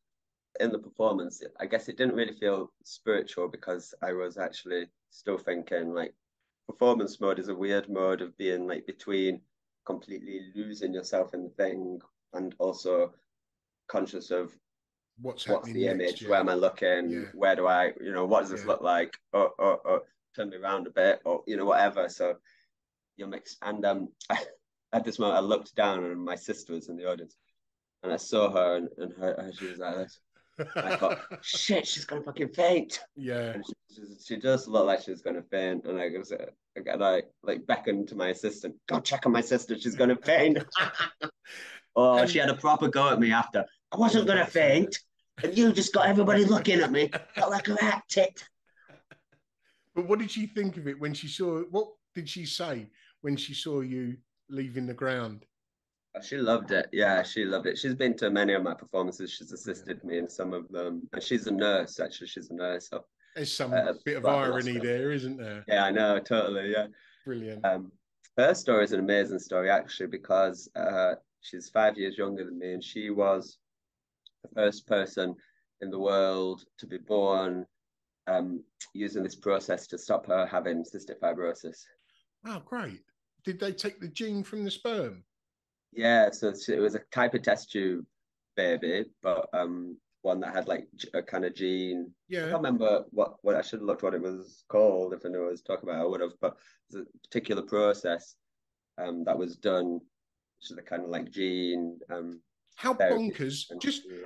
In the performance, I guess it didn't really feel spiritual, because I was actually still thinking like performance mode is a weird mode of being like between completely losing yourself in the thing and also conscious of what's the image, where am I looking, where do I, you know, what does this look like, or turn me around a bit, or, you know, whatever. So you're mixed. And at this moment I looked down and my sister was in the audience, and I saw her and she was like this. I thought, shit, she's gonna fucking faint. Yeah, and she does look like she's gonna faint, and I beckoned to my assistant, go check on my sister, she's gonna faint. Oh, she had a proper go at me after. I wasn't gonna faint, and you just got everybody looking at me, felt like a rat tit. But what did she think of it when she saw? What did she say when she saw you leaving the ground? She loved it. Yeah, she loved it. She's been to many of my performances. She's assisted me in some of them. And she's a nurse, actually. So there's some bit of irony there, isn't there? Yeah, I know. Totally. Yeah. Brilliant. Her story is an amazing story, actually, because she's 5 years younger than me, and she was the first person in the world to be born using this process to stop her having cystic fibrosis. Oh, great. Did they take the gene from the sperm? Yeah, so it was a type of test tube baby, but one that had like a kind of gene. Yeah. I can't remember what I should have looked what it was called. If I knew what I was talking about, I would have. But there's a particular process that was done, which is a kind of like gene. How bonkers!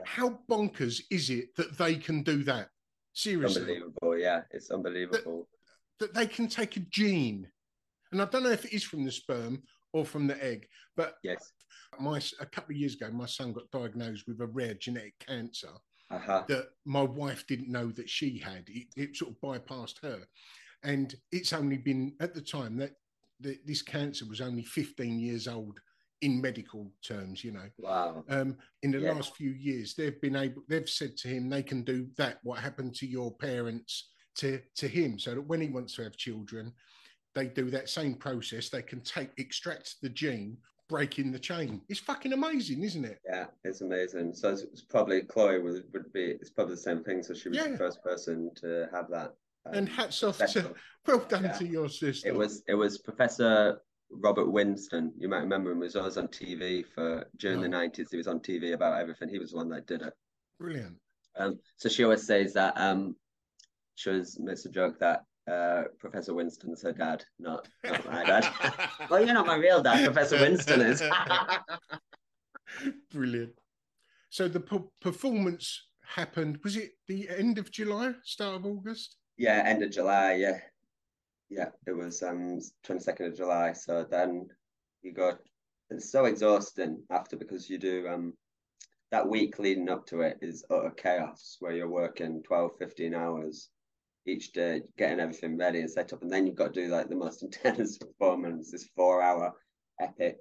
How bonkers is it that they can do that? Seriously, unbelievable. Yeah, it's unbelievable that they can take a gene, and I don't know if it is from the sperm or from the egg, but a couple of years ago, my son got diagnosed with a rare genetic cancer that my wife didn't know that she had. It sort of bypassed her. And it's only been, at the time, that this cancer was only 15 years old in medical terms, you know. Wow. In the last few years, they've said to him, they can do that, what happened to your parents, to him, so that when he wants to have children, they do that same process. They can extract the gene, breaking the chain. It's fucking amazing, isn't it? Yeah, it's amazing. So it's probably Chloe it's probably the same thing. So she was the first person to have that. And hats off to, well done to your sister. It was Professor Robert Winston. You might remember him. He was always on TV during the 90s. He was on TV about everything. He was the one that did it. Brilliant. So she always says that, she always makes a joke that Professor Winston's her dad, not my dad. Well, you're not my real dad, Professor Winston is. Brilliant. So the performance happened, was it the end of July, start of August? Yeah, end of July, yeah. Yeah, it was 22nd of July. So then you got, it's so exhausting after, because you do, that week leading up to it is utter chaos, where you're working 12, 15 hours each day, getting everything ready and set up. And then you've got to do like the most intense performance, this 4-hour epic,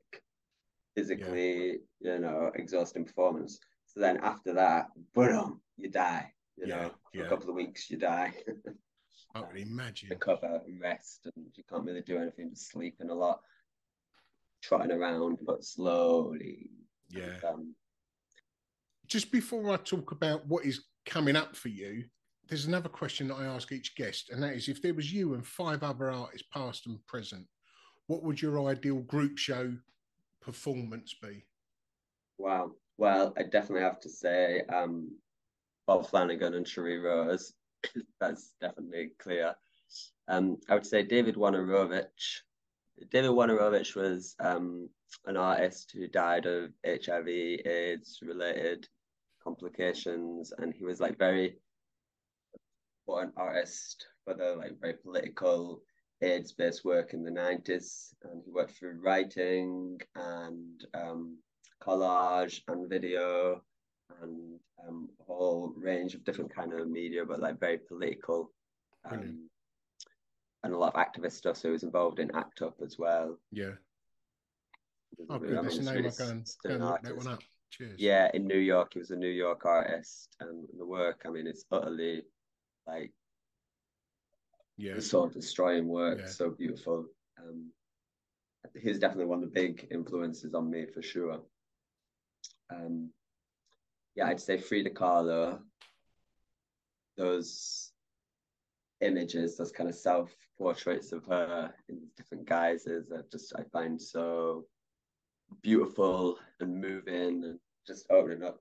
physically, you know, exhausting performance. So then after that, boom, you die, you know, for a couple of weeks you die. I would imagine. Recover and rest, and you can't really do anything, just sleeping a lot, trotting around, but slowly. Yeah. Just before I talk about what is coming up for you, there's another question that I ask each guest, and that is, if there was you and 5 other artists, past and present, what would your ideal group show performance be? Wow. Well, I definitely have to say Bob Flanagan and Sheree Rose. That's definitely clear. I would say David Wojnarowicz. David Wojnarowicz was an artist who died of HIV, AIDS-related complications, and he was like very important artist for the like very political AIDS-based work in the 90s. And he worked through writing and collage and video and a whole range of different kind of media, but like very political, and a lot of activist stuff. So he was involved in ACT UP as well. Yeah. Oh, good. That's the name. I'll go and look that one up. Cheers. Yeah, in New York, he was a New York artist, and the work, I mean, it's utterly like soul-destroying work, so beautiful. He's definitely one of the big influences on me for sure. Yeah, I'd say Frida Kahlo, those images, those kind of self-portraits of her in different guises, I find so beautiful and moving, and just opening up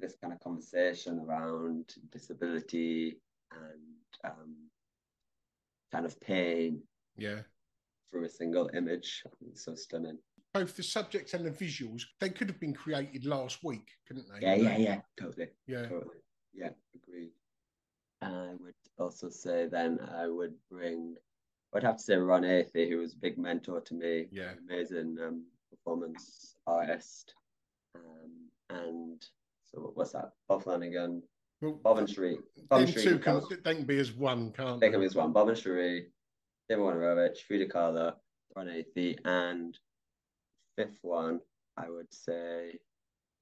this kind of conversation around disability and kind of pain. Yeah. Through a single image. It's so stunning. Both the subjects and the visuals, they could have been created last week, couldn't they? Yeah, totally. Yeah, totally. Yeah, agreed. I would also say then I'd have to say Ron Athey, who was a big mentor to me. Yeah. Amazing performance artist. And so what's that? Bob Flanagan. Well, Bob and Sheree. They can be as one, can't they? They can be as one. Bob and Sheree, David Wojnarowicz, Frida Kahlo, Ron Athey, and fifth one, I would say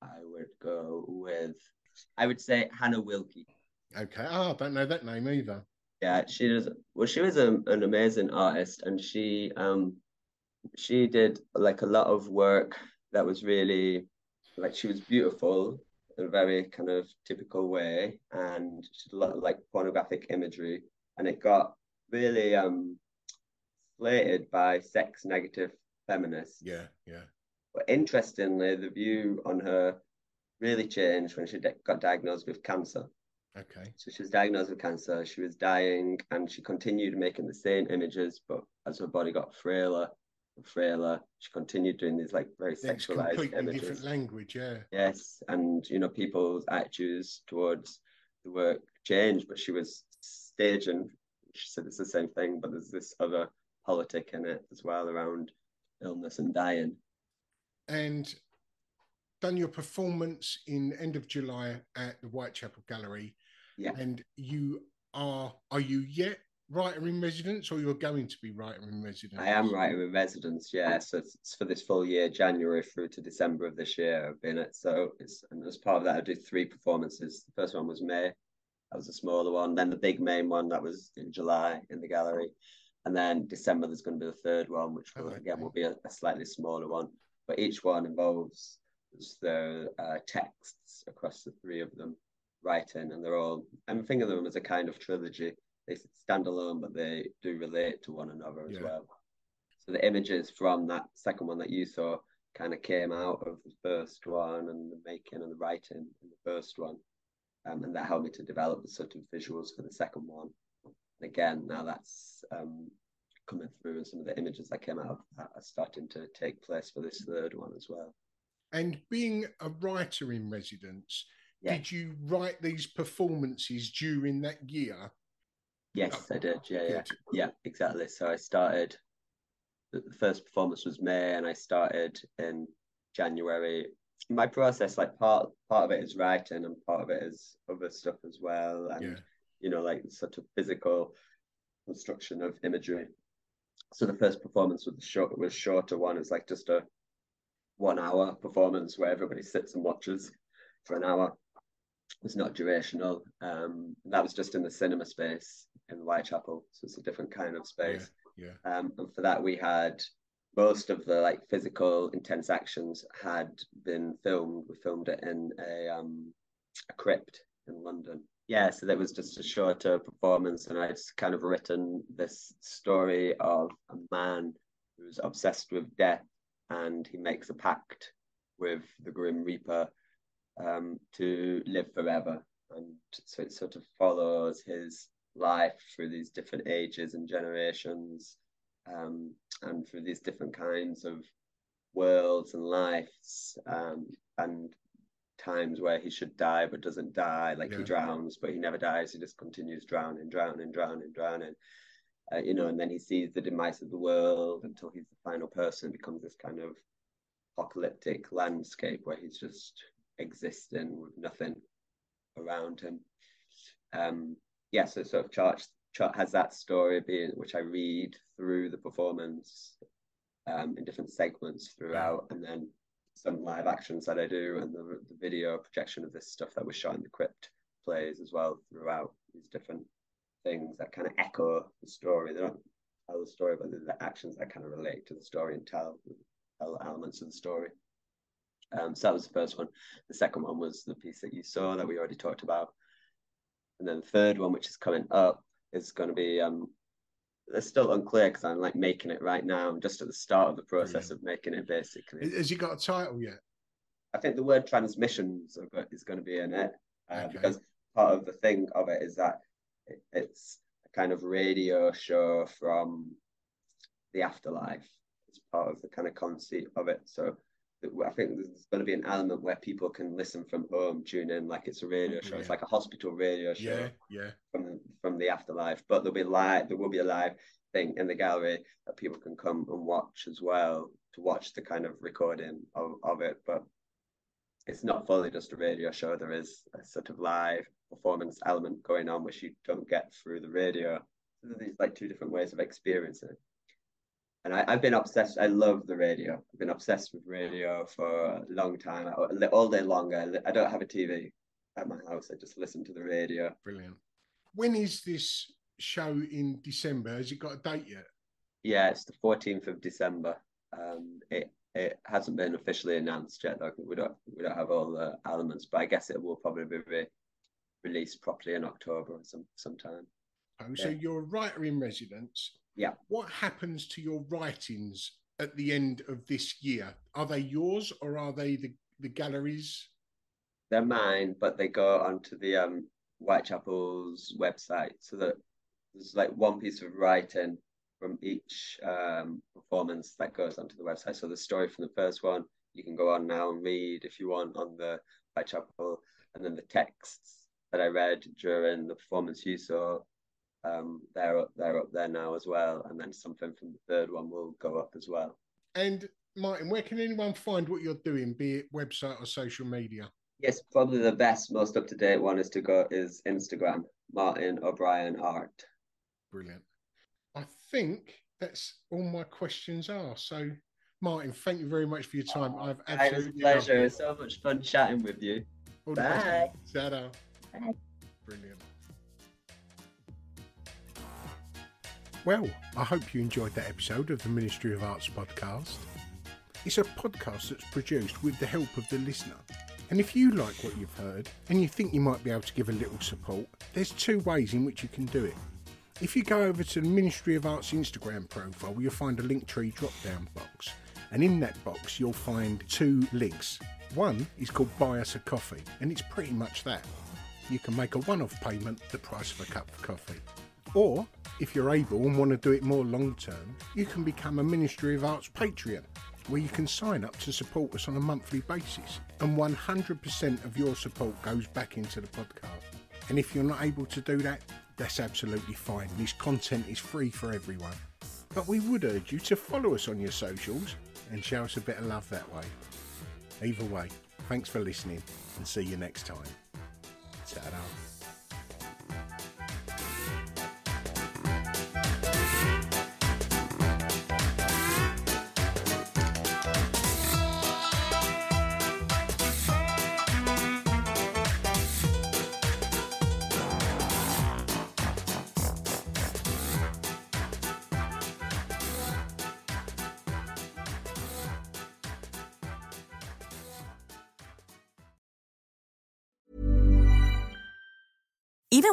Hannah Wilke. Okay. Oh, I don't know that name either. Yeah, she was an amazing artist, and she did like a lot of work that was really like, she was beautiful in a very kind of typical way, and she did a lot of like pornographic imagery, and it got really slated by sex negative feminists. Yeah. But interestingly, the view on her really changed when she got diagnosed with cancer. Okay. So she was diagnosed with cancer, she was dying, and she continued making the same images, but as her body got frailer and frailer, she continued doing these like very sexualized completely images. Different language, yeah. Yes, and you know, people's attitudes towards the work changed, but she was staging. She said it's the same thing, but there's this other politic in it as well around illness and dying. And done your performance in end of July at the Whitechapel Gallery. Yeah. And you are you yet writer in residence, or you're going to be writer in residence? I am writer in residence, yeah. So it's for this full year, January through to December of this year I've been at. So and as part of that I did 3 performances. The first one was May, that was a smaller one. Then the big main one, that was in July in the gallery. And then December, there's going to be the third one, which will be a slightly smaller one. But each one involves the texts across the 3 of them, writing, and I'm thinking of them as a kind of trilogy. They stand alone, but they do relate to one another as well. So the images from that second one that you saw kind of came out of the first one, and the making and the writing in the first one. And that helped me to develop the sort of visuals for the second one. And again, now that's coming through, and some of the images that came out of that are starting to take place for this third one as well. And being a writer in residence, yeah. Did you write these performances during that year? Yes, I did. Yeah, exactly. So I started, the first performance was May, and I started in January. My process, like part of it is writing, and part of it is other stuff as well. And, you know, like sort of physical construction of imagery. So the first performance was a shorter one. It's like just a 1 hour performance where everybody sits and watches for an hour. It's not durational. That was just in the cinema space in Whitechapel, so it's a different kind of space. Yeah. And for that, we had most of the like physical intense actions had been filmed. We filmed it in a crypt in London. Yeah, so that was just a shorter performance, and I'd kind of written this story of a man who's obsessed with death, and he makes a pact with the Grim Reaper to live forever. And so it sort of follows his life through these different ages and generations, and through these different kinds of worlds and lives, and times where he should die but doesn't die, like he drowns but he never dies, he just continues drowning. You know, and then he sees the demise of the world until he's the final person. It becomes this kind of apocalyptic landscape where he's just existing with nothing around him. So sort of Chart has that story, which I read through the performance in different segments throughout, and then some live actions that I do, and the video projection of this stuff that was shot in the crypt plays as well throughout. These different things that kind of echo the story. They don't tell the story, but they're the actions that kind of relate to the story and tell elements of the story. So that was the first one. The second one was the piece that you saw that we already talked about. And then the third one, which is coming up, is going to be, it's still unclear because I'm like making it right now. I'm just at the start of the process of making it, basically. Has you got a title yet? I think the word transmissions is going to be in it, because part of the thing of it is that it's a kind of radio show from the afterlife. It's part of the kind of conceit of it. So I think there's going to be an element where people can listen from home, tune in, like it's a radio show. Yeah. It's like a hospital radio show from the afterlife. But there will be a live thing in the gallery that people can come and watch as well, to watch the kind of recording of it. But it's not fully just a radio show. There is a sort of live performance element going on, which you don't get through the radio. So there's like two different ways of experiencing it. And I've been obsessed. I love the radio. I've been obsessed with radio for a long time, all day long. I don't have a TV at my house. I just listen to the radio. Brilliant. When is this show in December? Has it got a date yet? Yeah, it's the 14th of December. It hasn't been officially announced yet, though. We don't have all the elements, but I guess it will probably be released properly in October or sometime. So you're a writer in residence. Yeah. What happens to your writings at the end of this year? Are they yours, or are they the galleries? They're mine, but they go onto the Whitechapel's website, so that there's like one piece of writing from each performance that goes onto the website. So the story from the first one, you can go on now and read if you want on the Whitechapel, and then the texts that I read during the performance you saw, they're up there now as well, and then something from the third one will go up as well. And Martin, where can anyone find what you're doing, be it website or social media? Yes, probably the best, most up-to-date one is Instagram, Martin O'Brien Art. Brilliant. I think that's all my questions are. So Martin, thank you very much for your time. I've absolutely loved it. It was a pleasure. So much fun chatting with you. All the best. Bye. Bye. Brilliant. Well, I hope you enjoyed that episode of the Ministry of Arts podcast. It's a podcast that's produced with the help of the listener. And if you like what you've heard and you think you might be able to give a little support, there's two ways in which you can do it. If you go over to the Ministry of Arts Instagram profile, you'll find a Linktree drop-down box. And in that box, you'll find two links. One is called Buy Us a Coffee, and it's pretty much that. You can make a one-off payment, the price of a cup of coffee. Or, if you're able and want to do it more long term, you can become a Ministry of Arts Patreon, where you can sign up to support us on a monthly basis, and 100% of your support goes back into the podcast. And if you're not able to do that, that's absolutely fine. This content is free for everyone. But we would urge you to follow us on your socials and show us a bit of love that way. Either way, thanks for listening and see you next time. Ta-da. Even